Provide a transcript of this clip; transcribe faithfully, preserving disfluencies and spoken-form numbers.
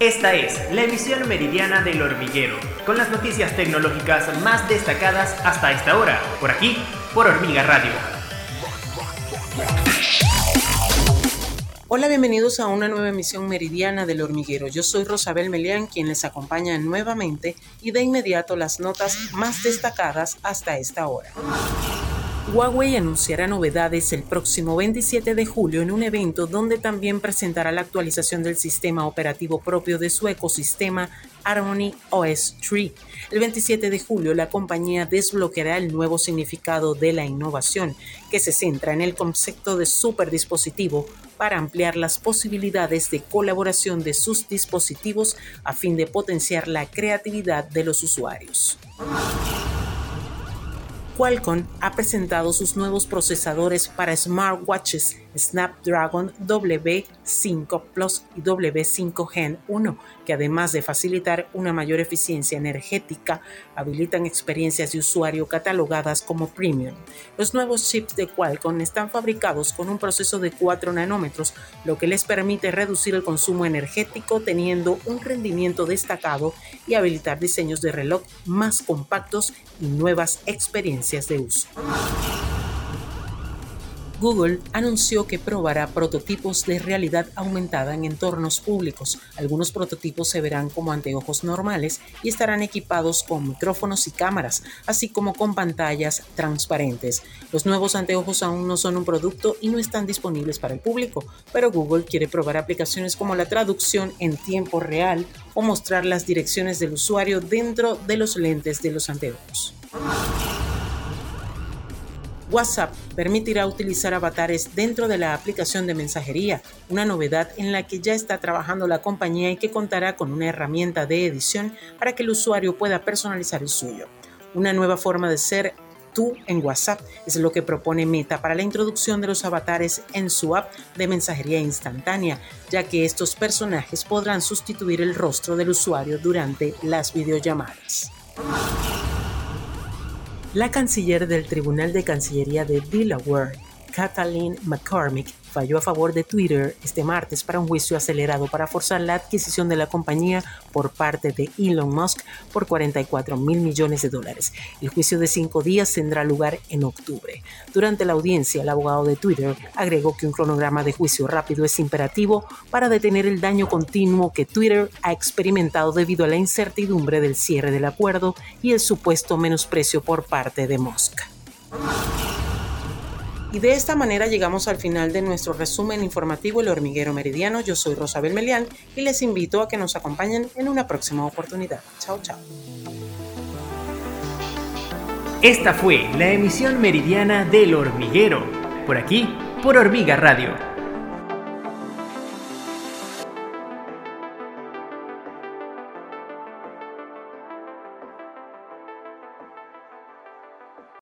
Esta es la emisión meridiana del Hormiguero, con las noticias tecnológicas más destacadas hasta esta hora, por aquí, por Hormiga Radio. Hola, bienvenidos a una nueva emisión meridiana del Hormiguero. Yo soy Rosabel Melián, quien les acompaña nuevamente y de inmediato las notas más destacadas hasta esta hora. Huawei anunciará novedades el próximo veintisiete de julio en un evento donde también presentará la actualización del sistema operativo propio de su ecosistema Harmony O S tres. El veintisiete de julio, la compañía desbloqueará el nuevo significado de la innovación, que se centra en el concepto de superdispositivo para ampliar las posibilidades de colaboración de sus dispositivos a fin de potenciar la creatividad de los usuarios. Qualcomm ha presentado sus nuevos procesadores para smartwatches Snapdragon doble ve cinco Plus y doble ve cinco Gen uno, que además de facilitar una mayor eficiencia energética, habilitan experiencias de usuario catalogadas como premium. Los nuevos chips de Qualcomm están fabricados con un proceso de cuatro nanómetros, lo que les permite reducir el consumo energético teniendo un rendimiento destacado y habilitar diseños de reloj más compactos y nuevas experiencias de uso. Google anunció que probará prototipos de realidad aumentada en entornos públicos. Algunos prototipos se verán como anteojos normales y estarán equipados con micrófonos y cámaras, así como con pantallas transparentes. Los nuevos anteojos aún no son un producto y no están disponibles para el público, pero Google quiere probar aplicaciones como la traducción en tiempo real o mostrar las direcciones del usuario dentro de los lentes de los anteojos. WhatsApp permitirá utilizar avatares dentro de la aplicación de mensajería, una novedad en la que ya está trabajando la compañía y que contará con una herramienta de edición para que el usuario pueda personalizar el suyo. Una nueva forma de ser tú en WhatsApp es lo que propone Meta para la introducción de los avatares en su app de mensajería instantánea, ya que estos personajes podrán sustituir el rostro del usuario durante las videollamadas. La canciller del Tribunal de Cancillería de Delaware, Kathleen McCormick, falló a favor de Twitter este martes para un juicio acelerado para forzar la adquisición de la compañía por parte de Elon Musk por cuarenta y cuatro mil millones de dólares. El juicio de cinco días tendrá lugar en octubre. Durante la audiencia, el abogado de Twitter agregó que un cronograma de juicio rápido es imperativo para detener el daño continuo que Twitter ha experimentado debido a la incertidumbre del cierre del acuerdo y el supuesto menosprecio por parte de Musk. Y de esta manera llegamos al final de nuestro resumen informativo El Hormiguero Meridiano. Yo soy Rosabel Melián y les invito a que nos acompañen en una próxima oportunidad. Chao, chao. Esta fue la emisión meridiana del Hormiguero, por aquí, por Hormiga Radio.